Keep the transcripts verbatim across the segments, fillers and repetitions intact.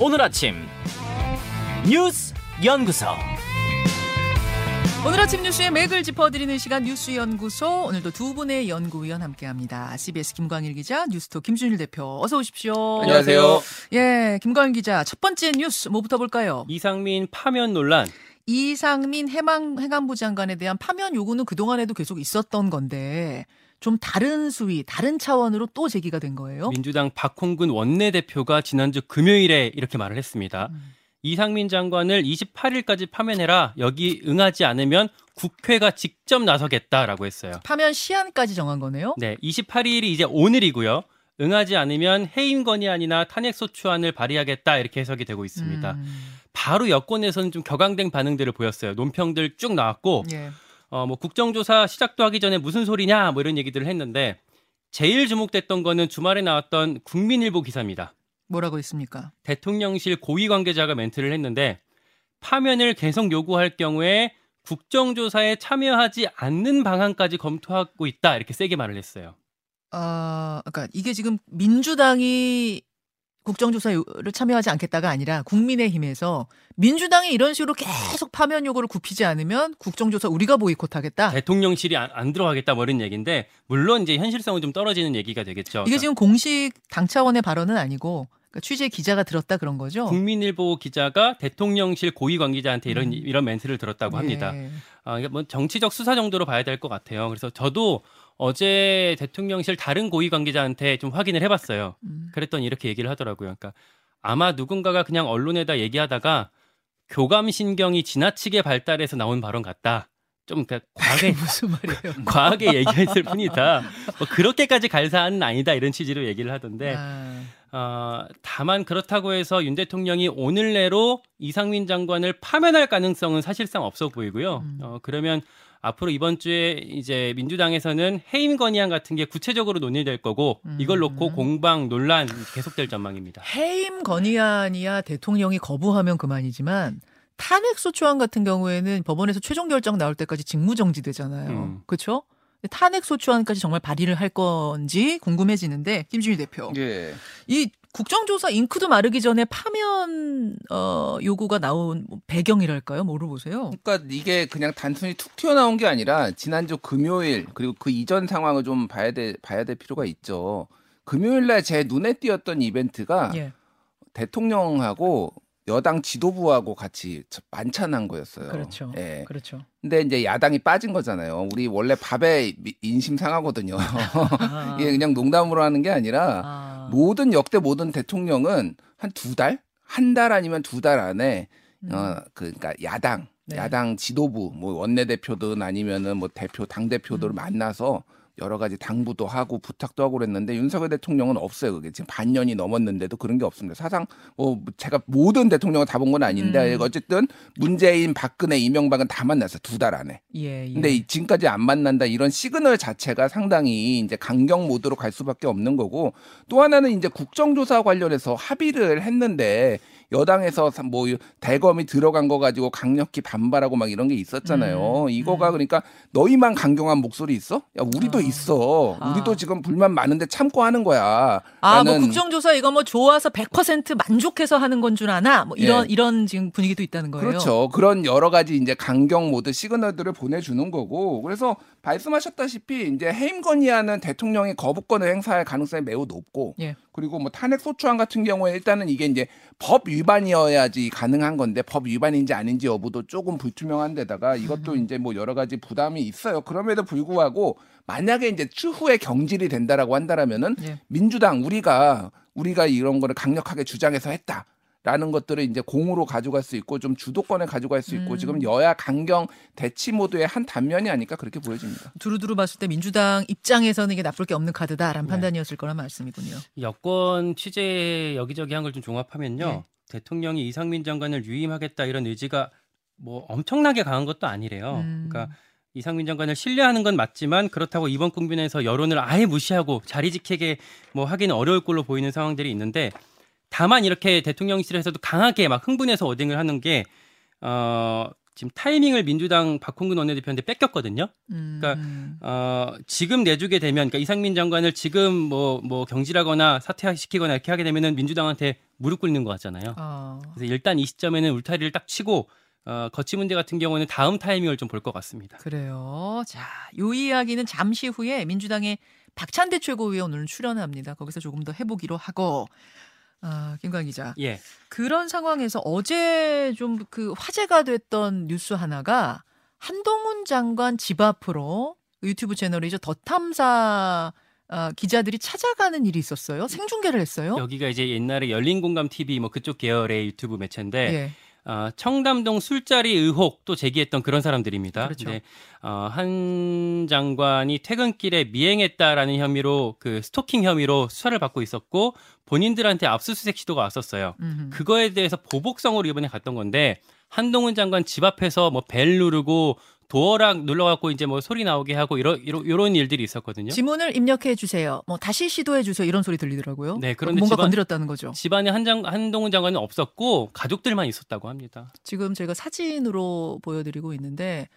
오늘 아침 뉴스 연구소. 오늘 아침 뉴스의 맥을 짚어드리는 시간 뉴스 연구소. 오늘도 두 분의 연구위원 함께합니다. 씨비에스 김광일 기자, 뉴스톡 김준일 대표. 어서 오십시오. 안녕하세요. 예, 김광일 기자, 첫 번째 뉴스 뭐부터 볼까요? 이상민 파면 논란. 이상민 해방, 해관부 장관에 대한 파면 요구는 그동안에도 계속 있었던 건데 좀 다른 수위, 다른 차원으로 또 제기가 된 거예요. 민주당 박홍근 원내대표가 지난주 금요일에 이렇게 말을 했습니다. 음. 이상민 장관을 이십팔일까지 파면해라. 여기 응하지 않으면 국회가 직접 나서겠다라고 했어요. 파면 시한까지 정한 거네요? 네, 이십팔일이 이제 오늘이고요. 응하지 않으면 해임 건의안이나 탄핵소추안을 발의하겠다 이렇게 해석이 되고 있습니다. 음. 바로 여권에서는 좀 격앙된 반응들을 보였어요. 논평들 쭉 나왔고 예. 어, 뭐 국정조사 시작도 하기 전에 무슨 소리냐 뭐 이런 얘기들을 했는데 제일 주목됐던 거는 주말에 나왔던 국민일보 기사입니다. 뭐라고 했습니까? 대통령실 고위 관계자가 멘트를 했는데 파면을 계속 요구할 경우에 국정조사에 참여하지 않는 방안까지 검토하고 있다 이렇게 세게 말을 했어요. 아, 어, 그러니까 이게 지금 민주당이 국정조사를 참여하지 않겠다가 아니라 국민의힘에서 민주당이 이런 식으로 계속 파면 요구를 굽히지 않으면 국정조사 우리가 보이콧하겠다. 대통령실이 안, 안 들어가겠다 뭐 이런 얘기인데 물론 이제 현실성은 좀 떨어지는 얘기가 되겠죠. 이게 지금 공식 당 차원의 발언은 아니고 그러니까 취재 기자가 들었다 그런 거죠. 국민일보 기자가 대통령실 고위 관계자한테 이런 음. 이런 멘트를 들었다고 예. 합니다. 아, 그러니까 뭐 정치적 수사 정도로 봐야 될 것 같아요. 그래서 저도 어제 대통령실 다른 고위 관계자한테 좀 확인을 해봤어요. 그랬더니 이렇게 얘기를 하더라고요. 그러니까 아마 누군가가 그냥 언론에다 얘기하다가 교감 신경이 지나치게 발달해서 나온 발언 같다. 좀 그러니까 과하게 무슨 말이에요? 과하게 얘기했을 뿐이다. 뭐 그렇게까지 갈 사안은 아니다 이런 취지로 얘기를 하던데. 아... 어, 다만 그렇다고 해서 윤 대통령이 오늘 내로 이상민 장관을 파면할 가능성은 사실상 없어 보이고요. 음. 어, 그러면 앞으로 이번 주에 이제 민주당에서는 해임 건의안 같은 게 구체적으로 논의될 거고 음. 이걸 놓고 공방 논란 계속될 전망입니다. 해임 건의안이야 대통령이 거부하면 그만이지만 탄핵소추안 같은 경우에는 법원에서 최종 결정 나올 때까지 직무정지 되잖아요. 음. 그렇죠? 탄핵소추안까지 정말 발의를 할 건지 궁금해지는데 김준희 대표. 예. 이 국정조사 잉크도 마르기 전에 파면 어, 요구가 나온 배경이랄까요? 뭐로 보세요? 그러니까 이게 그냥 단순히 툭 튀어나온 게 아니라 지난주 금요일 그리고 그 이전 상황을 좀 봐야 될 봐야 될 필요가 있죠. 금요일 날 제 눈에 띄었던 이벤트가 예. 대통령하고 여당 지도부하고 같이 만찬한 거였어요. 그렇죠. 예. 그렇죠. 근데 이제 야당이 빠진 거잖아요. 우리 원래 밥에 인심 상하거든요. 아. 이게 그냥 농담으로 하는 게 아니라 아. 모든 역대 모든 대통령은 한 두 달, 한 달 아니면 두 달 안에 음. 어 그러니까 야당, 네. 야당 지도부, 뭐 원내대표든 아니면은 뭐 대표, 당 대표들 음. 만나서 여러 가지 당부도 하고 부탁도 하고 그랬는데 윤석열 대통령은 없어요. 그게 지금 반년이 넘었는데도 그런 게 없습니다. 사상 뭐 제가 모든 대통령을 다 본 건 아닌데 음. 어쨌든 문재인, 박근혜, 이명박은 다 만났어요. 두 달 안에. 예, 예. 근데 지금까지 안 만난다 이런 시그널 자체가 상당히 이제 강경 모드로 갈 수밖에 없는 거고 또 하나는 이제 국정조사 관련해서 합의를 했는데 여당에서 뭐 대검이 들어간 거 가지고 강력히 반발하고 막 이런 게 있었잖아요. 음, 이거가 음. 그러니까 너희만 강경한 목소리 있어? 야 우리도 아, 있어. 아. 우리도 지금 불만 많은데 참고 하는 거야. 아, 뭐 국정조사 이거 뭐 좋아서 백 퍼센트 만족해서 하는 건 줄 아나? 뭐 이런 예. 이런 지금 분위기도 있다는 거예요. 그렇죠. 그런 여러 가지 이제 강경 모드 시그널들을 보내주는 거고 그래서 말씀하셨다시피 이제 해임 건의안은 대통령이 거부권을 행사할 가능성이 매우 높고 예. 그리고 뭐 탄핵 소추안 같은 경우에 일단은 이게 이제 법 위반이어야지 가능한 건데 법 위반인지 아닌지 여부도 조금 불투명한 데다가 이것도 음. 이제 뭐 여러 가지 부담이 있어요. 그럼에도 불구하고 만약에 이제 추후에 경질이 된다라고 한다라면은 예. 민주당 우리가 우리가 이런 거를 강력하게 주장해서 했다. 라는 것들을 이제 공으로 가져갈 수 있고 좀 주도권을 가져갈 수 있고 음. 지금 여야 강경 대치 모드의 한 단면이 아닐까 그렇게 보여집니다. 두루두루 봤을 때 민주당 입장에서는 이게 나쁠 게 없는 카드다라는 네. 판단이었을 거란 말씀이군요. 여권 취재 여기저기 한 걸 좀 종합하면요. 네. 대통령이 이상민 장관을 유임하겠다 이런 의지가 뭐 엄청나게 강한 것도 아니래요. 음. 그러니까 이상민 장관을 신뢰하는 건 맞지만 그렇다고 이번 국면에서 여론을 아예 무시하고 자리 지키게 뭐 하기는 어려울 걸로 보이는 상황들이 있는데 다만 이렇게 대통령실에서도 강하게 막 흥분해서 워딩을 하는 게 어, 지금 타이밍을 민주당 박홍근 원내대표한테 뺏겼거든요. 음. 그러니까 어, 지금 내주게 되면, 그러니까 이상민 장관을 지금 뭐, 뭐 경질하거나 사퇴시키거나 이렇게 하게 되면은 민주당한테 무릎 꿇는 것 같잖아요. 어. 그래서 일단 이 시점에는 울타리를 딱 치고 어, 거치 문제 같은 경우는 다음 타이밍을 좀 볼 것 같습니다. 그래요. 자, 이 이야기는 잠시 후에 민주당의 박찬대 최고위원 오늘 출연합니다. 거기서 조금 더 해보기로 하고. 아, 김광 기자. 예. 그런 상황에서 어제 좀 그 화제가 됐던 뉴스 하나가 한동훈 장관 집 앞으로 유튜브 채널이죠. 더탐사 아, 기자들이 찾아가는 일이 있었어요. 생중계를 했어요. 여기가 이제 옛날에 열린공감티비 뭐 그쪽 계열의 유튜브 매체인데 예. 어, 청담동 술자리 의혹 또 제기했던 그런 사람들입니다. 그렇죠. 근데, 어, 한 장관이 퇴근길에 미행했다라는 혐의로 그 스토킹 혐의로 수사를 받고 있었고 본인들한테 압수수색 시도가 왔었어요. 음흠. 그거에 대해서 보복성으로 이번에 갔던 건데 한동훈 장관 집 앞에서 뭐 벨 누르고 도어락 눌러갖고 이제 뭐 소리 나오게 하고 이런 이런 이런 일들이 있었거든요. 지문을 입력해 주세요. 뭐 다시 시도해 주세요. 이런 소리 들리더라고요. 네, 그런데 뭔가 집안, 건드렸다는 거죠. 집안에 한장 한동훈 장관은 없었고 가족들만 있었다고 합니다. 지금 제가 사진으로 보여드리고 있는데,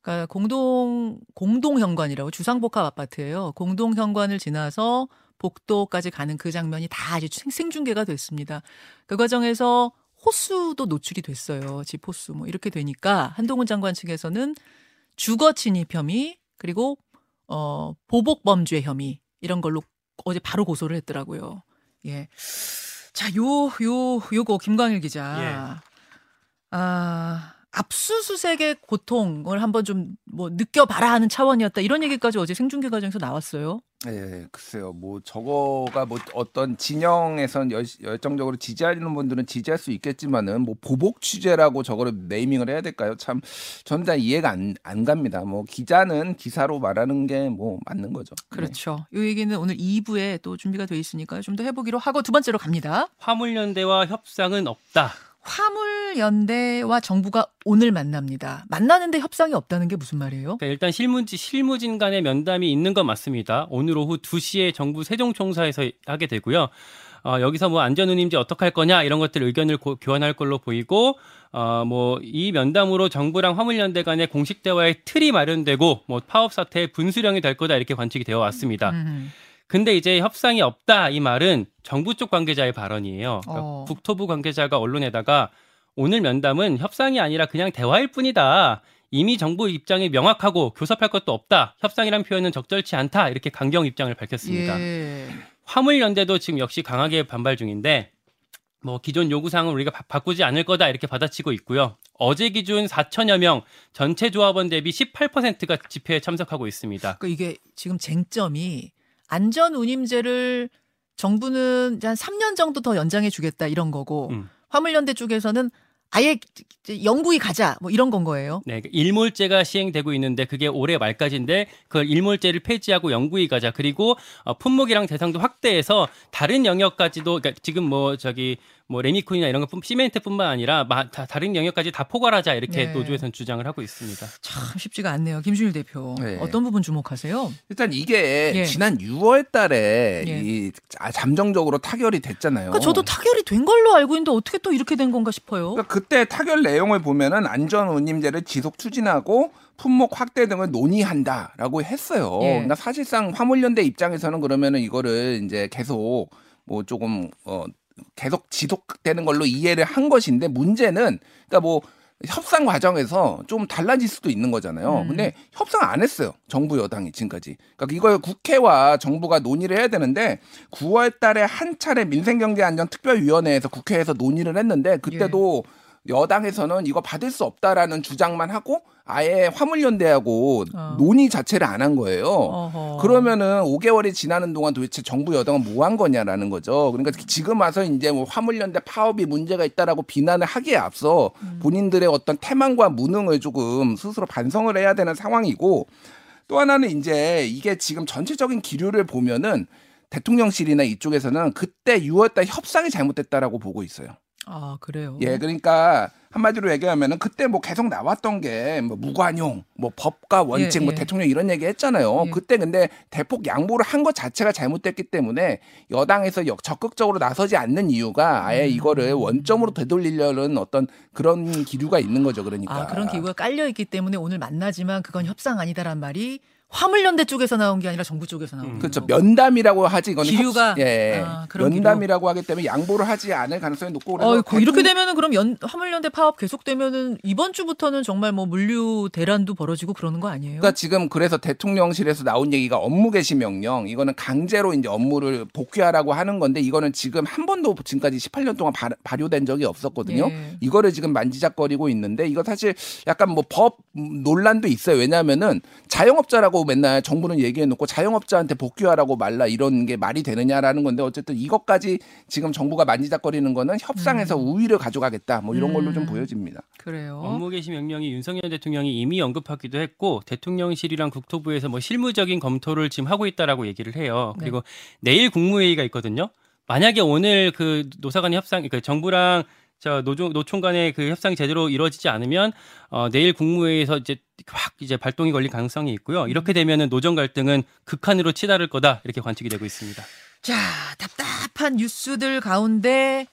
그러니까 공동 공동현관이라고 주상복합 아파트예요. 공동현관을 지나서 복도까지 가는 그 장면이 다 이제 생중계가 됐습니다. 그 과정에서 호수도 노출이 됐어요. 집 호수 뭐 이렇게 되니까 한동훈 장관 측에서는 주거 침입 혐의 그리고 어, 보복 범죄 혐의 이런 걸로 어제 바로 고소를 했더라고요. 예, 자, 요, 요, 요거 김광일 기자. 예. 아, 압수수색의 고통을 한번 좀 뭐 느껴봐라 하는 차원이었다 이런 얘기까지 어제 생중계 과정에서 나왔어요. 예, 글쎄요. 뭐 저거가 뭐 어떤 진영에선 열, 열정적으로 지지하는 분들은 지지할 수 있겠지만은 뭐 보복 취재라고 저거를 네이밍을 해야 될까요? 참 저는 다 이해가 안, 안 갑니다. 뭐 기자는 기사로 말하는 게 뭐 맞는 거죠. 그렇죠. 네. 이 얘기는 오늘 이 부에 또 준비가 돼 있으니까 좀 더 해보기로 하고 두 번째로 갑니다. 화물연대와 협상은 없다. 화물연대와 정부가 오늘 만납니다. 만나는데 협상이 없다는 게 무슨 말이에요? 그러니까 일단 실무지, 실무진 간의 면담이 있는 건 맞습니다. 오늘 오후 두 시에 정부 세종총사에서 하게 되고요. 어, 여기서 뭐 안전운임제 어떻게 할 거냐 이런 것들 의견을 고, 교환할 걸로 보이고 어, 뭐 이 면담으로 정부랑 화물연대 간의 공식 대화의 틀이 마련되고 뭐 파업 사태의 분수령이 될 거다 이렇게 관측이 되어 왔습니다. 음. 근데 이제 협상이 없다 이 말은 정부 쪽 관계자의 발언이에요. 그러니까 어. 국토부 관계자가 언론에다가 오늘 면담은 협상이 아니라 그냥 대화일 뿐이다. 이미 정부 입장이 명확하고 교섭할 것도 없다. 협상이란 표현은 적절치 않다. 이렇게 강경 입장을 밝혔습니다. 예. 화물연대도 지금 역시 강하게 반발 중인데 뭐 기존 요구사항은 우리가 바, 바꾸지 않을 거다 이렇게 받아치고 있고요. 어제 기준 사천여 명 전체 조합원 대비 십팔 퍼센트가 집회에 참석하고 있습니다. 그러니까 이게 지금 쟁점이 안전운임제를 정부는 한 삼 년 정도 더 연장해 주겠다 이런 거고 음. 화물연대 쪽에서는 아예 영구히 가자 뭐 이런 건 거예요. 네, 일몰제가 시행되고 있는데 그게 올해 말까지인데 그걸 일몰제를 폐지하고 영구히 가자. 그리고 어, 품목이랑 대상도 확대해서 다른 영역까지도 그러니까 지금 뭐 저기 뭐 레미콘이나 이런 거 시멘트뿐만 아니라 마, 다, 다른 영역까지 다 포괄하자 이렇게 네. 노조에서는 주장을 하고 있습니다. 참 쉽지가 않네요. 김준일 대표. 네. 어떤 부분 주목하세요? 일단 이게 예. 지난 유월 달에 예. 이 잠정적으로 타결이 됐잖아요. 그러니까 저도 타결이 된 걸로 알고 있는데 어떻게 또 이렇게 된 건가 싶어요. 그러니까 그때 타결 내용을 보면은 안전운임제를 지속 추진하고 품목 확대 등을 논의한다라고 했어요. 예. 그러니까 사실상 화물연대 입장에서는 그러면은 이거를 이제 계속 뭐 조금 어 계속 지속되는 걸로 이해를 한 것인데 문제는 그러니까 뭐 협상 과정에서 좀 달라질 수도 있는 거잖아요. 음. 근데 협상 안 했어요. 정부 여당이 지금까지. 그러니까 이걸 국회와 정부가 논의를 해야 되는데 구월 달에 한 차례 민생경제안전특별위원회에서 국회에서 논의를 했는데 그때도 예. 여당에서는 이거 받을 수 없다라는 주장만 하고 아예 화물연대하고 어. 논의 자체를 안 한 거예요. 어허. 그러면은 오 개월이 지나는 동안 도대체 정부 여당은 뭐 한 거냐라는 거죠. 그러니까 지금 와서 이제 뭐 화물연대 파업이 문제가 있다라고 비난을 하기에 앞서 음. 본인들의 어떤 태만과 무능을 조금 스스로 반성을 해야 되는 상황이고 또 하나는 이제 이게 지금 전체적인 기류를 보면은 대통령실이나 이쪽에서는 그때 유월 달 협상이 잘못됐다라고 보고 있어요. 아, 그래요? 예, 그러니까 한마디로 얘기하면은 그때 뭐 계속 나왔던 게 뭐 무관용, 뭐 법과 원칙, 예, 뭐 예. 대통령 이런 얘기 했잖아요. 예. 그때 근데 대폭 양보를 한 것 자체가 잘못됐기 때문에 여당에서 역, 적극적으로 나서지 않는 이유가 아예 음. 이거를 원점으로 되돌리려는 어떤 그런 기류가 있는 거죠. 그러니까. 아, 그런 기류가 깔려 있기 때문에 오늘 만나지만 그건 협상 아니다라는 말이 화물연대 쪽에서 나온 게 아니라 정부 쪽에서 나온 음. 그렇죠. 면담이라고 하지 이거는 기류가 협... 예. 아, 그런 면담이라고 기류. 하기 때문에 양보를 하지 않을 가능성이 높고 그래서 어이구, 대통... 이렇게 되면은 그럼 연... 화물연대 파업 계속되면은 이번 주부터는 정말 뭐 물류 대란도 벌어지고 그러는 거 아니에요? 그러니까 지금 그래서 대통령실에서 나온 얘기가 업무 개시 명령 이거는 강제로 이제 업무를 복귀하라고 하는 건데 이거는 지금 한 번도 지금까지 십팔 년 동안 발, 발효된 적이 없었거든요. 예. 이거를 지금 만지작거리고 있는데 이거 사실 약간 뭐 법 논란도 있어요. 왜냐하면은 자영업자라고 맨날 정부는 얘기해놓고 자영업자한테 복귀하라고 말라 이런 게 말이 되느냐라는 건데 어쨌든 이것까지 지금 정부가 만지작거리는 거는 협상에서 음. 우위를 가져가겠다 뭐 이런 걸로 음. 좀 보여집니다. 그래요. 업무 개시 명령이 윤석열 대통령이 이미 언급하기도 했고 대통령실이랑 국토부에서 뭐 실무적인 검토를 지금 하고 있다라고 얘기를 해요. 그리고 네. 내일 국무회의가 있거든요. 만약에 오늘 그 노사간의 협상, 그러니까 정부랑 자, 노조, 노총 간의 그 협상이 제대로 이루어지지 않으면, 어, 내일 국무회의에서 이제 확 이제 발동이 걸릴 가능성이 있고요. 이렇게 되면은 노정 갈등은 극한으로 치달을 거다. 이렇게 관측이 되고 있습니다. 자, 답답한 뉴스들 가운데,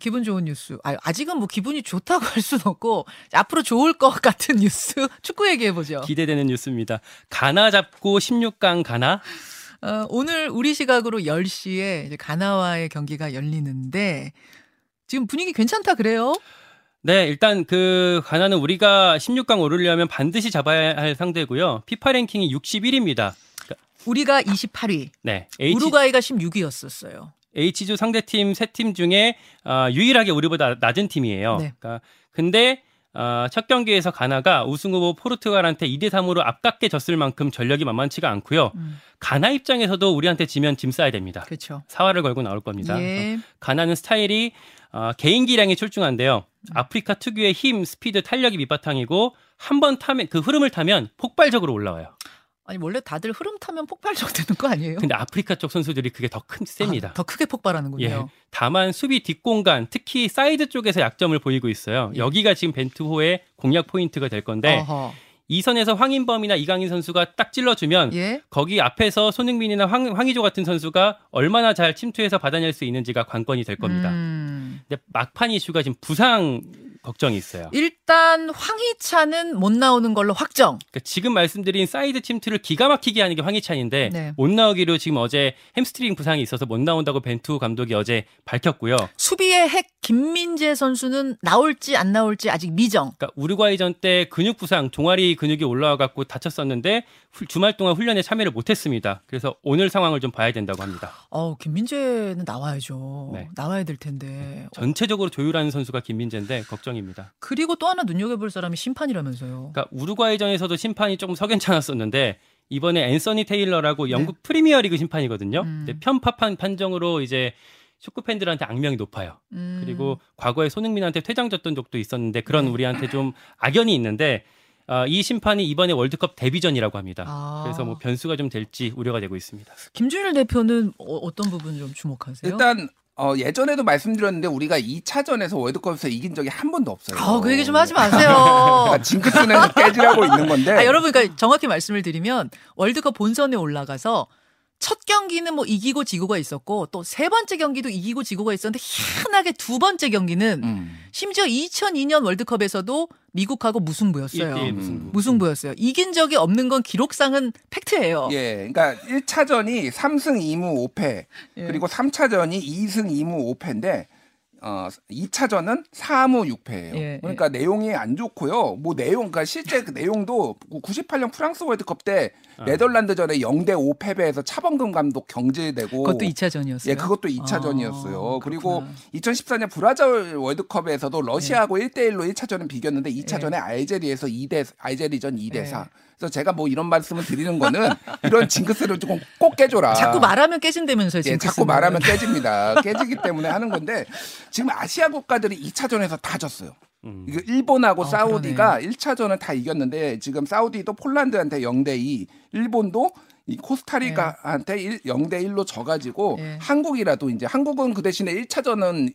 기분 좋은 뉴스. 아, 아직은 뭐 기분이 좋다고 할 수는 없고, 앞으로 좋을 것 같은 뉴스. 축구 얘기해보죠. 기대되는 뉴스입니다. 가나 잡고 십육 강 가나. 어, 오늘 우리 시각으로 열 시에 이제 가나와의 경기가 열리는데, 지금 분위기 괜찮다 그래요? 네, 일단 그 가나는 우리가 십육 강 오르려면 반드시 잡아야 할 상대고요. 피파 랭킹이 육십일 위입니다. 그러니까 우리가 이십팔 위. 네. H... 우루과이가 십육 위였었어요. H조 상대팀 세 팀 중에 어, 유일하게 우리보다 낮은 팀이에요. 네. 그러니까 근데 어, 첫 경기에서 가나가 우승후보 포르투갈한테 이 대 삼으로 아깝게 졌을 만큼 전력이 만만치가 않고요. 음. 가나 입장에서도 우리한테 지면 짐 싸야 됩니다. 그렇죠. 사활을 걸고 나올 겁니다. 예. 가나는 스타일이 어, 개인기량이 출중한데요. 아프리카 특유의 힘, 스피드, 탄력이 밑바탕이고 한 번 타면 그 흐름을 타면 폭발적으로 올라와요. 아니 원래 다들 흐름 타면 폭발적 되는 거 아니에요? 근데 아프리카 쪽 선수들이 그게 더 큰 셉니다. 아, 더 크게 폭발하는군요. 예, 다만 수비 뒷공간, 특히 사이드 쪽에서 약점을 보이고 있어요. 여기가 지금 벤투호의 공략 포인트가 될 건데 어허. 이 선에서 황인범이나 이강인 선수가 딱 찔러주면 예? 거기 앞에서 손흥민이나 황, 황의조 같은 선수가 얼마나 잘 침투해서 받아낼 수 있는지가 관건이 될 겁니다. 음... 근데 막판 이슈가 지금 부상 걱정이 있어요. 일단 황희찬은 못 나오는 걸로 확정. 그러니까 지금 말씀드린 사이드 침투를 기가 막히게 하는 게 황희찬인데 네. 못 나오기로 지금 어제 햄스트링 부상이 있어서 못 나온다고 벤투 감독이 어제 밝혔고요. 수비의 핵 김민재 선수는 나올지 안 나올지 아직 미정. 그러니까 우루과이전 때 근육 부상, 종아리 근육이 올라와 갖고 다쳤었는데 주말 동안 훈련에 참여를 못했습니다. 그래서 오늘 상황을 좀 봐야 된다고 합니다. 어, 김민재는 나와야죠. 네. 나와야 될 텐데. 네. 전체적으로 조율하는 선수가 김민재인데 걱정입니다. 그리고 또 하나 눈여겨볼 사람이 심판이라면서요. 그러니까 우루과이전에서도 심판이 조금 석연찮았었는데 이번에 앤서니 테일러라고 영국 네. 프리미어리그 심판이거든요. 음. 근데 편파판 판정으로 이제 축구 팬들한테 악명이 높아요. 음. 그리고 과거에 손흥민한테 퇴장줬던 적도 있었는데 그런 우리한테 좀 악연이 있는데 어, 이 심판이 이번에 월드컵 데뷔전이라고 합니다. 아. 그래서 뭐 변수가 좀 될지 우려가 되고 있습니다. 김준일 대표는 어, 어떤 부분 좀 주목하세요? 일단 어, 예전에도 말씀드렸는데 우리가 이 차전에서 월드컵에서 이긴 적이 한 번도 없어요. 어, 그 얘기 좀 하지 마세요. 징크스는 깨지라고 있는 건데. 아, 여러분 그러니까 정확히 말씀을 드리면 월드컵 본선에 올라가서 첫 경기는 뭐 이기고 지고가 있었고 또 세 번째 경기도 이기고 지고가 있었는데 희한하게 두 번째 경기는 음. 심지어 이천이 년 월드컵에서도 미국하고 무승부였어요. 예, 예, 무승부. 무승부였어요. 이긴 적이 없는 건 기록상은 팩트예요. 예, 그러니까 일 차전이 삼승 이무 오패 예. 그리고 삼 차전이 이승 이무 오패인데 어, 이 차전은 사무 육패예요. 예, 그러니까 예. 내용이 안 좋고요. 뭐 내용, 그러니까 실제 그 내용도 구십팔 년 프랑스 월드컵 때 아. 네덜란드전에 영 대 오 패배해서 차범근 감독 경질되고 그것도 이 차전이었어요. 예, 그것도 이 차전이었어요. 아, 그리고 이천십사 년 브라질 월드컵에서도 러시아하고 예. 일 대 일로 일 차전은 비겼는데 이 차전에 예. 알제리에서 이 대 알제리전 이 대 사. 예. 그래서 제가 뭐 이런 말씀을 드리는 거는 이런 징크스를 조금 꼭 깨줘라. 자꾸 말하면 깨진다면서요. 예, 자꾸 말하면 깨집니다. 깨지기 때문에 하는 건데 지금 아시아 국가들이 이 차전에서 다 졌어요. 음. 일본하고 어, 사우디가 그러네. 일 차전은 다 이겼는데 지금 사우디도 폴란드한테 영 대 이, 일본도 이 코스타리카한테 네. 영 대 일로 져가지고 네. 한국이라도 이제 한국은 그 대신에 일 차전은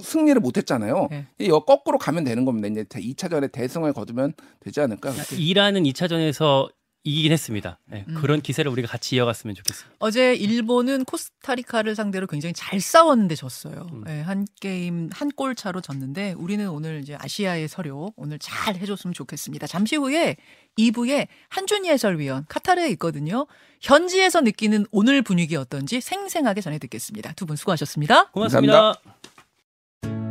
승리를 못했잖아요. 네. 이거 거꾸로 가면 되는 겁니다. 이제 이 차전에 대승을 거두면 되지 않을까. 이라는 이 차전에서 이기긴 했습니다. 네, 음. 그런 기세를 우리가 같이 이어갔으면 좋겠습니다. 어제 일본은 코스타리카를 상대로 굉장히 잘 싸웠는데 졌어요. 음. 네, 한 게임 한 골 차로 졌는데 우리는 오늘 이제 아시아의 서류 오늘 잘 해줬으면 좋겠습니다. 잠시 후에 이 부에 한준희 해설위원 카타르에 있거든요. 현지에서 느끼는 오늘 분위기 어떤지 생생하게 전해 듣겠습니다. 두 분 수고하셨습니다. 고맙습니다. 감사합니다.